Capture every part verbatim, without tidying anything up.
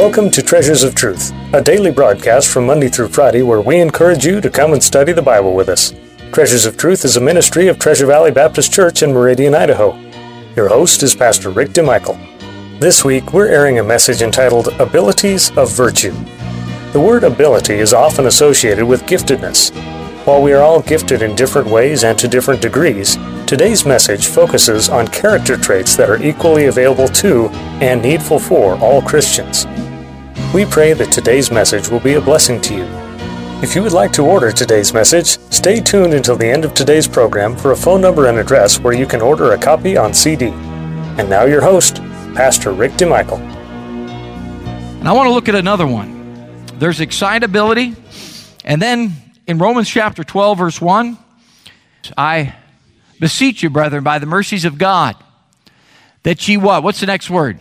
Welcome to Treasures of Truth, a daily broadcast from Monday through Friday where we encourage you to come and study the Bible with us. Treasures of Truth is a ministry of Treasure Valley Baptist Church in Meridian, Idaho. Your host is Pastor Rick DeMichael. This week, we're airing a message entitled, Abilities of Virtue. The word ability is often associated with giftedness. While we are all gifted in different ways and to different degrees, today's message focuses on character traits that are equally available to and needful for all Christians. We pray that today's message will be a blessing to you. If you would like to order today's message, stay tuned until the end of today's program for a phone number and address where you can order a copy on C D. And now your host, Pastor Rick DeMichael. And I want to look at another one. There's excitability, and then in Romans chapter twelve, verse one, I beseech you, brethren, by the mercies of God, that ye what? What's the next word?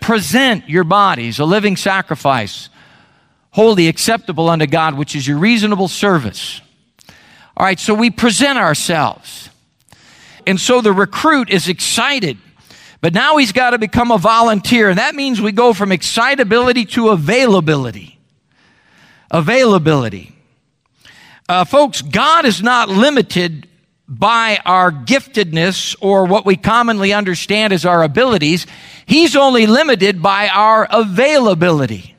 Present, Present your bodies, a living sacrifice, holy, acceptable unto God, which is your reasonable service. All right, so we present ourselves. And so the recruit is excited, but now he's got to become a volunteer. And that means we go from excitability to availability. Availability. Uh, folks, God is not limited by our giftedness or what we commonly understand as our abilities. He's only limited by our availability.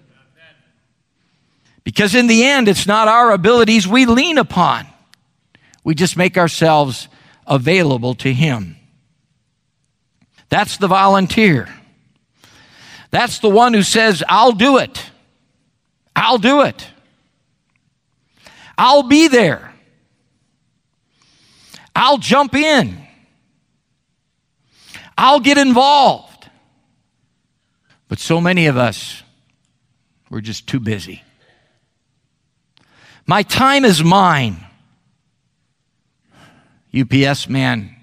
Because in the end, it's not our abilities we lean upon. We just make ourselves available to Him. That's the volunteer. That's the one who says, I'll do it. I'll do it. I'll be there. I'll jump in. I'll get involved. But so many of us, we're just too busy. My time is mine. U P S man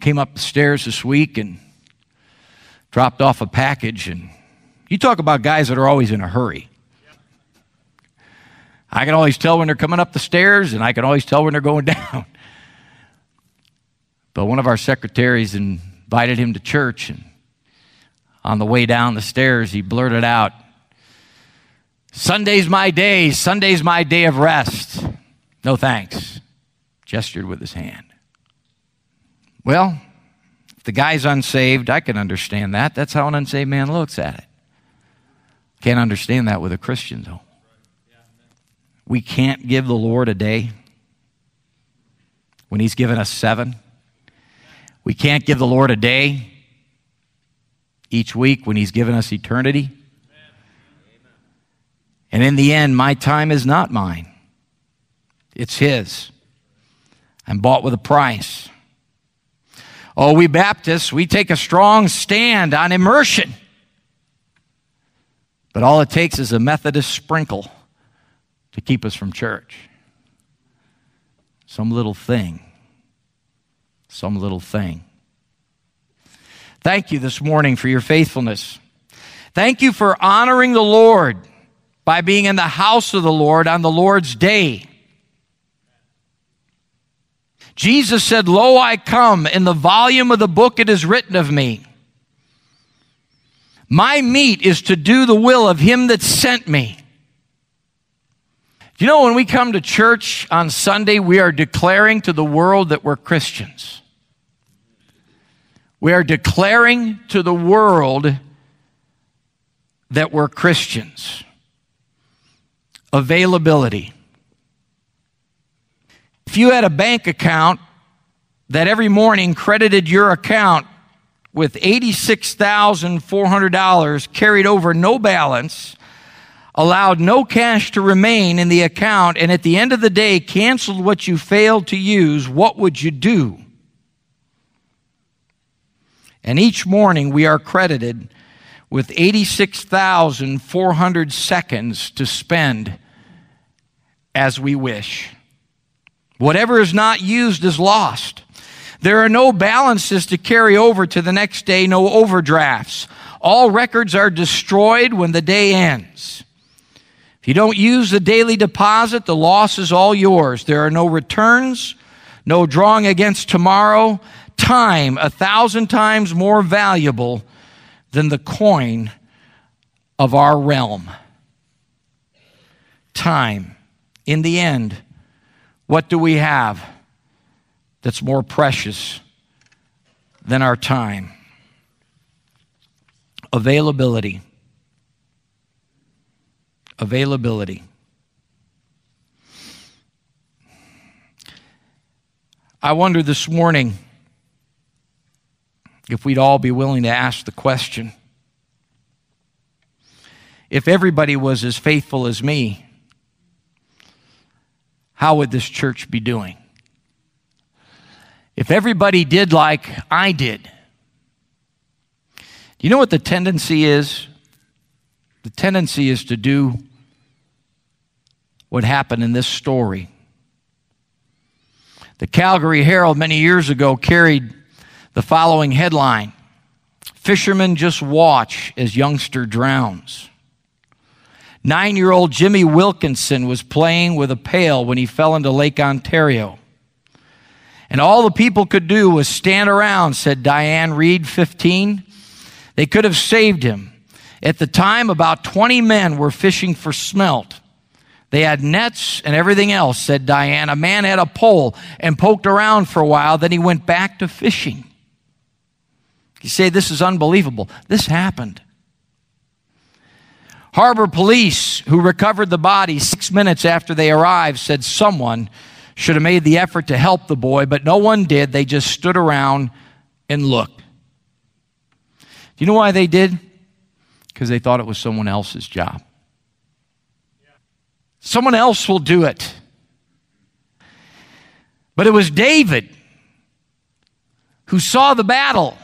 came up the stairs this week and dropped off a package. And you talk about guys that are always in a hurry. I can always tell when they're coming up the stairs, and I can always tell when they're going down. But one of our secretaries invited him to church, and on the way down the stairs, he blurted out, Sunday's my day, Sunday's my day of rest. No thanks. Gestured with his hand. Well, if the guy's unsaved, I can understand that. That's how an unsaved man looks at it. Can't understand that with a Christian, though. We can't give the Lord a day when He's given us seven. We can't give the Lord a day each week when He's given us eternity. And in the end, my time is not mine. It's His. I'm bought with a price. Oh, we Baptists, we take a strong stand on immersion. But all it takes is a Methodist sprinkle to keep us from church. Some little thing. Some little thing. Thank you this morning for your faithfulness. Thank you for honoring the Lord by being in the house of the Lord on the Lord's day. Jesus said, Lo, I come, in the volume of the book it is written of me. My meat is to do the will of Him that sent me. You know, when we come to church on Sunday, we are declaring to the world that we're Christians. We are declaring to the world that we're Christians. Availability. If you had a bank account that every morning credited your account with eighty-six thousand four hundred dollars carried over no balance, allowed no cash to remain in the account, and at the end of the day canceled what you failed to use, what would you do? And each morning we are credited with eighty-six thousand four hundred seconds to spend as we wish. Whatever is not used is lost. There are no balances to carry over to the next day, no overdrafts. All records are destroyed when the day ends. If you don't use the daily deposit, the loss is all yours. There are no returns, no drawing against tomorrow. Time, a thousand times more valuable than the coin of our realm. Time. In the end, what do we have that's more precious than our time? Availability. Availability. I wonder this morning if we'd all be willing to ask the question, if everybody was as faithful as me, how would this church be doing? If everybody did like I did, you know what the tendency is? The tendency is to do what happened in this story. The Calgary Herald many years ago carried the following headline: "Fishermen just watch as youngster drowns." Nine-year-old Jimmy Wilkinson was playing with a pail when he fell into Lake Ontario. And all the people could do was stand around, said Diane Reed, fifteen. They could have saved him. At the time, about twenty men were fishing for smelt. They had nets and everything else, said Diane. A man had a pole and poked around for a while, then he went back to fishing. You say, this is unbelievable. This happened. Harbor police, who recovered the body six minutes after they arrived, said someone should have made the effort to help the boy, but no one did. They just stood around and looked. Do you know why they did? Because they thought it was someone else's job. Someone else will do it. But it was David who saw the battle,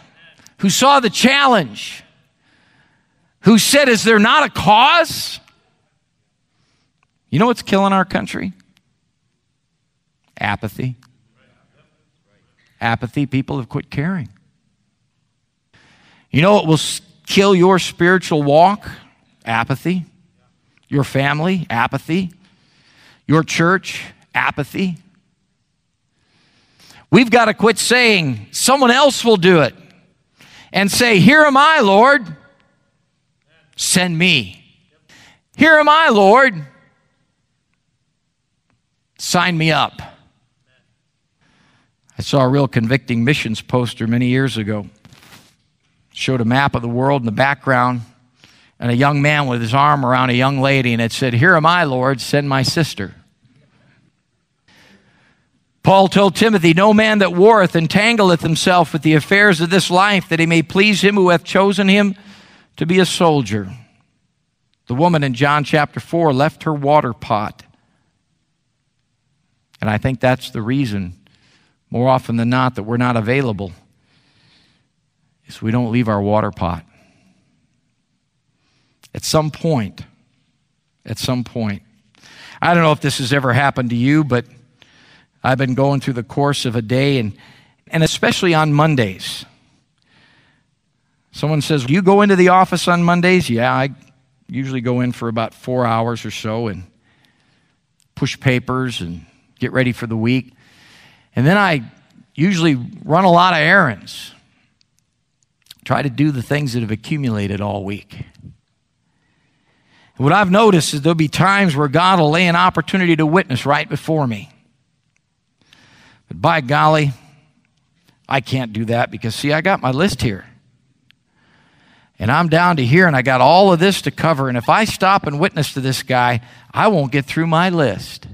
who saw the challenge, who said, is there not a cause? You know what's killing our country? Apathy. Apathy, people have quit caring. You know what will kill your spiritual walk? Apathy. Your family? Apathy. Your church? Apathy. We've got to quit saying, someone else will do it, and say, here am I, Lord. Send me. Here am I, Lord. Sign me up. I saw a real convicting missions poster many years ago. Showed a map of the world in the background and a young man with his arm around a young lady, and it said, here am I, Lord, send my sister. Paul told Timothy, no man that warreth entangleth himself with the affairs of this life, that he may please him who hath chosen him to be a soldier. The woman in John chapter four left her water pot. And I think that's the reason, more often than not, that we're not available, is we don't leave our water pot. At some point, at some point, I don't know if this has ever happened to you, but I've been going through the course of a day, and, and especially on Mondays. Someone says, you go into the office on Mondays? Yeah, I usually go in for about four hours or so and push papers and get ready for the week. And then I usually run a lot of errands, try to do the things that have accumulated all week. And what I've noticed is there'll be times where God will lay an opportunity to witness right before me. But by golly, I can't do that because, see, I got my list here. And I'm down to here, and I got all of this to cover. And if I stop and witness to this guy, I won't get through my list.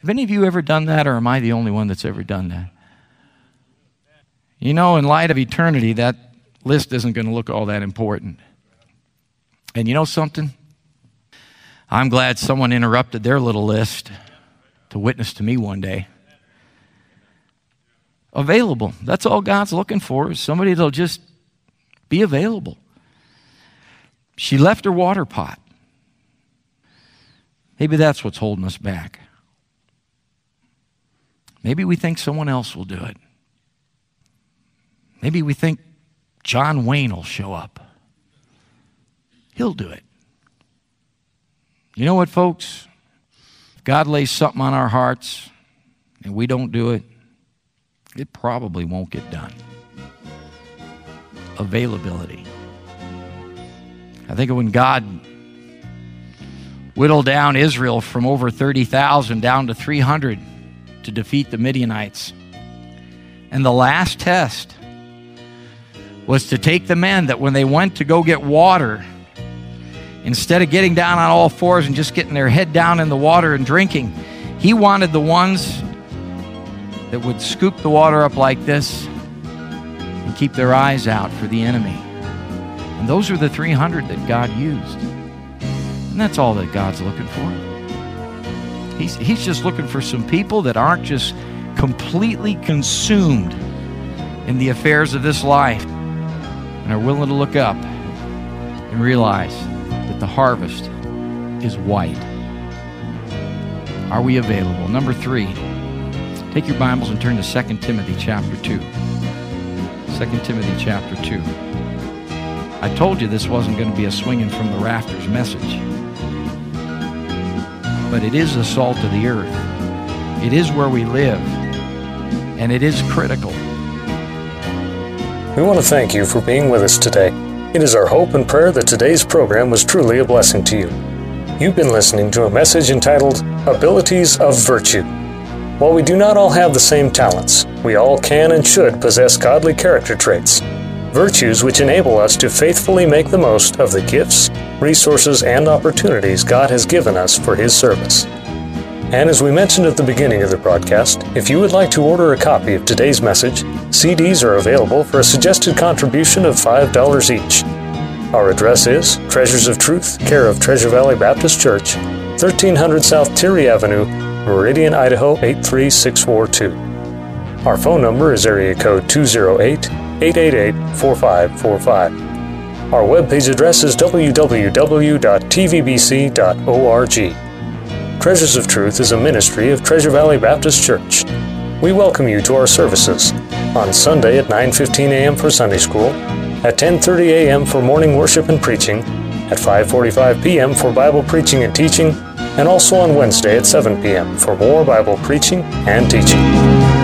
Have any of you ever done that, or am I the only one that's ever done that? You know, in light of eternity, that list isn't going to look all that important. And you know something? I'm glad someone interrupted their little list to witness to me one day. Available. That's all God's looking for, is somebody that'll just be available. She left her water pot. Maybe that's what's holding us back. Maybe we think someone else will do it. Maybe we think John Wayne will show up. He'll do it. You know what, folks? If God lays something on our hearts and we don't do it, it probably won't get done. Availability. I think when God whittled down Israel from over thirty thousand down to three hundred to defeat the Midianites. And the last test was to take the men that when they went to go get water, instead of getting down on all fours and just getting their head down in the water and drinking, he wanted the ones that would scoop the water up like this and keep their eyes out for the enemy. And those are the three hundred that God used. And that's all that God's looking for. He's, he's just looking for some people that aren't just completely consumed in the affairs of this life and are willing to look up and realize that the harvest is white. Are we available? Number three, take your Bibles and turn to Second Timothy chapter two. Second Timothy chapter two. I told you this wasn't going to be a swinging from the rafters message, but it is the salt of the earth. It is where we live, and it is critical. We want to thank you for being with us today. It is our hope and prayer that today's program was truly a blessing to you. You've been listening to a message entitled, Abilities of Virtue. While we do not all have the same talents, we all can and should possess godly character traits, virtues which enable us to faithfully make the most of the gifts, resources, and opportunities God has given us for His service. And as we mentioned at the beginning of the broadcast, if you would like to order a copy of today's message, C Ds are available for a suggested contribution of five dollars each. Our address is Treasures of Truth, care of Treasure Valley Baptist Church, thirteen hundred South Terry Avenue, Meridian, Idaho eight three six four two. Our phone number is area code two oh eight, eight eight eight, four five four five. Our webpage address is w w w dot t v b c dot org. Treasures of Truth is a ministry of Treasure Valley Baptist Church. We welcome you to our services on Sunday at nine fifteen a.m. for Sunday School, at ten thirty a.m. for morning worship and preaching, at five forty-five p.m. for Bible preaching and teaching, and also on Wednesday at seven p.m. for more Bible preaching and teaching.